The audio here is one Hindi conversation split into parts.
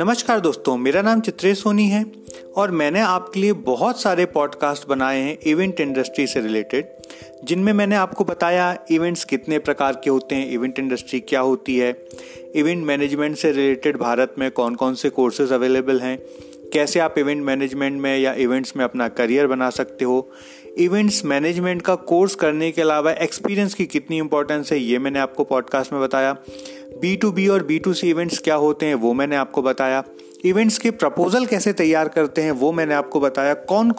नमस्कार दोस्तों, मेरा नाम चित्रेश सोनी है और मैंने आपके लिए बहुत सारे पॉडकास्ट बनाए हैं इवेंट इंडस्ट्री से रिलेटेड, जिनमें मैंने आपको बताया इवेंट्स कितने प्रकार के होते हैं, इवेंट इंडस्ट्री क्या होती है, इवेंट मैनेजमेंट से रिलेटेड भारत में कौन कौन से कोर्सेज अवेलेबल हैं, कैसे आप इवेंट मैनेजमेंट में या इवेंट्स में अपना करियर बना सकते हो, इवेंट्स मैनेजमेंट का कोर्स करने के अलावा एक्सपीरियंस की कितनी इंपॉर्टेंस है ये मैंने आपको पॉडकास्ट में बताया, B2B और B2C इवेंट्स क्या होते हैं वो मैंने आपको बताया, इवेंट्स के प्रपोजल कैसे तैयार करते हैं वो मैंने आपको बताया, कौन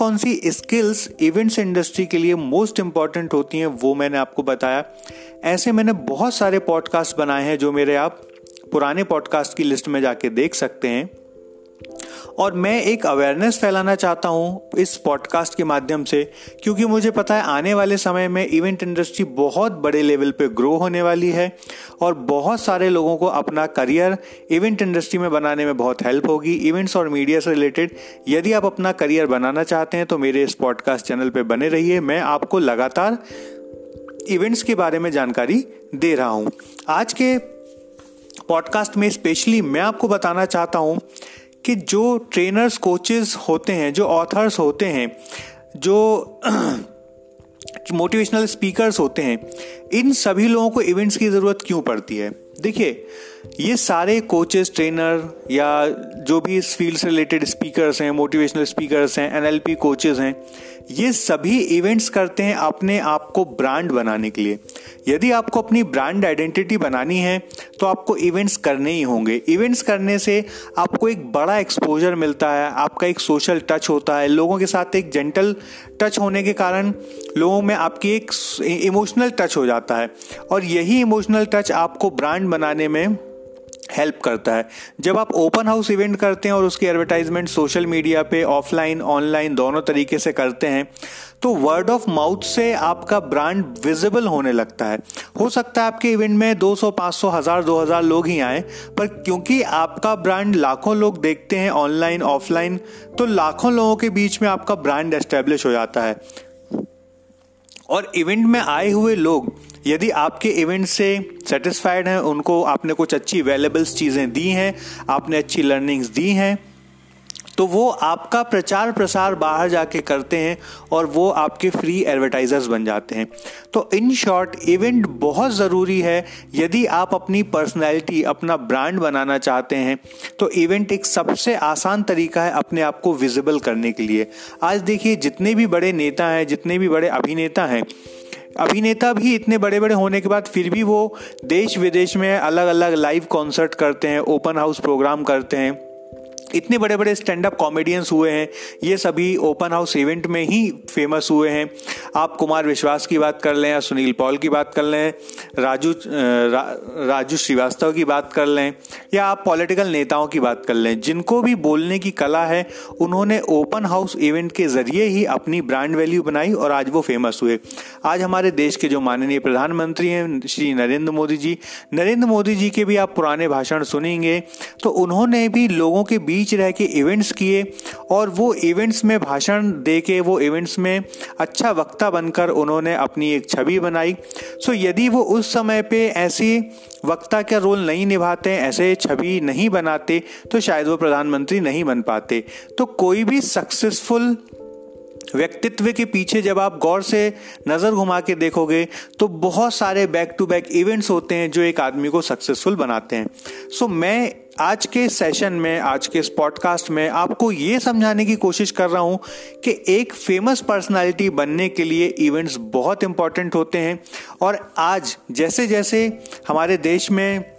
कौन सी स्किल्स इवेंट्स इंडस्ट्री के लिए मोस्ट इम्पॉर्टेंट होती हैं वो मैंने आपको बताया। ऐसे मैंने बहुत सारे पॉडकास्ट बनाए हैं जो मेरे आप पुराने पॉडकास्ट की लिस्ट में जाके देख सकते हैं, और मैं एक अवेयरनेस फैलाना चाहता हूं इस पॉडकास्ट के माध्यम से, क्योंकि मुझे पता है आने वाले समय में इवेंट इंडस्ट्री बहुत बड़े लेवल पे ग्रो होने वाली है और बहुत सारे लोगों को अपना करियर इवेंट इंडस्ट्री में बनाने में बहुत हेल्प होगी। इवेंट्स और मीडिया से रिलेटेड यदि आप अपना करियर बनाना चाहते हैं तो मेरे इस पॉडकास्ट चैनल पर बने रहिए, मैं आपको लगातार इवेंट्स के बारे में जानकारी दे रहा हूँ। आज के पॉडकास्ट में स्पेशली मैं आपको बताना चाहता हूँ कि जो ट्रेनर्स कोचेस होते हैं, जो ऑथर्स होते हैं, जो मोटिवेशनल स्पीकर्स होते हैं, इन सभी लोगों को इवेंट्स की ज़रूरत क्यों पड़ती है। देखिए, ये सारे कोचेस, ट्रेनर या जो भी इस फील्ड से रिलेटेड स्पीकर्स हैं, मोटिवेशनल स्पीकर्स हैं, NLP कोचेस हैं, ये सभी इवेंट्स करते हैं अपने आप को ब्रांड बनाने के लिए। यदि आपको अपनी ब्रांड आइडेंटिटी बनानी है तो आपको इवेंट्स करने ही होंगे। इवेंट्स करने से आपको एक बड़ा एक्सपोजर मिलता है, आपका एक सोशल टच होता है, लोगों के साथ एक जेंटल टच होने के कारण लोगों में आपकी एक इमोशनल टच हो जाता है, और यही इमोशनल टच आपको ब्रांड बनाने में हेल्प करता है। जब आप ओपन हाउस इवेंट करते हैं और उसकी एडवर्टाइजमेंट सोशल मीडिया पे ऑफलाइन ऑनलाइन दोनों तरीके से करते हैं तो वर्ड ऑफ माउथ से आपका ब्रांड विजिबल होने लगता है। हो सकता है आपके इवेंट में 200, 500, 1000, 2000 लोग ही आएँ, पर क्योंकि आपका ब्रांड लाखों लोग देखते हैं ऑनलाइन ऑफलाइन, तो लाखों लोगों के बीच में आपका ब्रांड एस्टेब्लिश हो जाता है। और इवेंट में आए हुए लोग यदि आपके इवेंट से सेटिस्फाइड हैं, उनको आपने कुछ अच्छी वैल्यूएबल्स चीज़ें दी हैं, आपने अच्छी लर्निंग्स दी हैं, तो वो आपका प्रचार प्रसार बाहर जाके करते हैं और वो आपके फ्री एडवर्टाइजर्स बन जाते हैं। तो इन शॉर्ट, इवेंट बहुत ज़रूरी है। यदि आप अपनी पर्सनैलिटी, अपना ब्रांड बनाना चाहते हैं तो इवेंट एक सबसे आसान तरीका है अपने आप को विजिबल करने के लिए। आज देखिए, जितने भी बड़े नेता हैं, जितने भी बड़े अभिनेता हैं, अभिनेता भी इतने बड़े बड़े होने के बाद फिर भी वो देश विदेश में अलग अलग लाइव कॉन्सर्ट करते हैं, ओपन हाउस प्रोग्राम करते हैं। इतने बड़े बड़े स्टैंड अप कॉमेडियंस हुए हैं, ये सभी ओपन हाउस इवेंट में ही फेमस हुए हैं। आप कुमार विश्वास की बात कर लें या सुनील पॉल की बात कर लें, राजू श्रीवास्तव की बात कर लें, या आप पॉलिटिकल नेताओं की बात कर लें, जिनको भी बोलने की कला है उन्होंने ओपन हाउस इवेंट के ज़रिए ही अपनी ब्रांड वैल्यू बनाई और आज वो फेमस हुए। आज हमारे देश के जो माननीय प्रधानमंत्री हैं श्री नरेंद्र मोदी जी के भी आप पुराने भाषण सुनेंगे तो उन्होंने भी लोगों के बीच रह के इवेंट्स किए और वो इवेंट्स में भाषण देके, वो इवेंट्स में अच्छा वक्ता बनकर उन्होंने अपनी एक छवि बनाई। सो यदि वो उस समय पे ऐसे वक्ता का रोल नहीं निभाते, ऐसे छवि नहीं बनाते, तो शायद वो प्रधानमंत्री नहीं बन पाते। तो कोई भी सक्सेसफुल व्यक्तित्व के पीछे जब आप गौर से नज़र घुमा के देखोगे तो बहुत सारे बैक टू बैक इवेंट्स होते हैं जो एक आदमी को सक्सेसफुल बनाते हैं। सो मैं आज के सेशन में, आज के इस पॉडकास्ट में आपको ये समझाने की कोशिश कर रहा हूँ कि एक फेमस पर्सनालिटी बनने के लिए इवेंट्स बहुत इम्पॉर्टेंट होते हैं। और आज जैसे जैसे हमारे देश में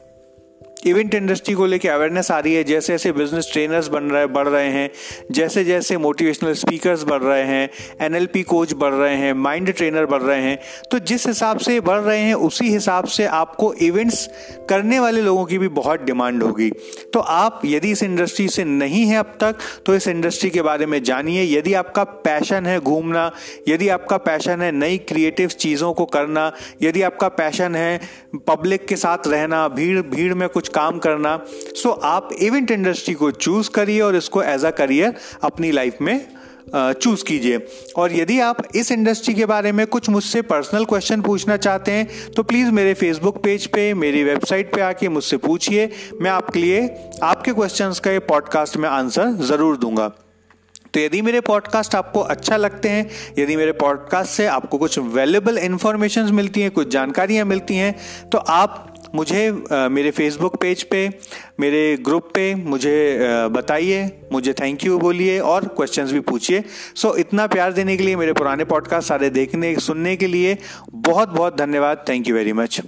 इवेंट इंडस्ट्री को लेकर अवेयरनेस आ रही है, जैसे जैसे बिजनेस ट्रेनर्स बढ़ रहे हैं, जैसे जैसे मोटिवेशनल स्पीकर्स बढ़ रहे हैं, NLP कोच बढ़ रहे हैं, माइंड ट्रेनर बढ़ रहे हैं, तो जिस हिसाब से बढ़ रहे हैं उसी हिसाब से आपको इवेंट्स करने वाले लोगों की भी बहुत डिमांड होगी। तो आप यदि इस इंडस्ट्री से नहीं हैं अब तक तो इस इंडस्ट्री के बारे में जानिए। यदि आपका पैशन है घूमना, यदि आपका पैशन है नई क्रिएटिव चीज़ों को करना, यदि आपका पैशन है पब्लिक के साथ रहना, भीड़ में कुछ काम करना, सो आप इवेंट इंडस्ट्री को चूज करिए और इसको एज अ करियर अपनी लाइफ में चूज़ कीजिए। और यदि आप इस इंडस्ट्री के बारे में कुछ मुझसे पर्सनल क्वेश्चन पूछना चाहते हैं तो प्लीज़ मेरे फेसबुक पेज पे, मेरी वेबसाइट पे आके मुझसे पूछिए। मैं आपके लिए आपके क्वेश्चंस का ये पॉडकास्ट में आंसर ज़रूर दूंगा। तो यदि मेरे पॉडकास्ट आपको अच्छा लगते हैं, यदि मेरे पॉडकास्ट से आपको कुछ वैल्यूएबल इन्फॉर्मेशंस मिलती हैं, कुछ जानकारियाँ मिलती हैं, तो आप मुझे मेरे फेसबुक पेज पे, मेरे ग्रुप पे मुझे बताइए, मुझे थैंक यू बोलिए और क्वेश्चंस भी पूछिए। सो इतना प्यार देने के लिए, मेरे पुराने पॉडकास्ट सारे देखने सुनने के लिए बहुत बहुत धन्यवाद। Thank you very much.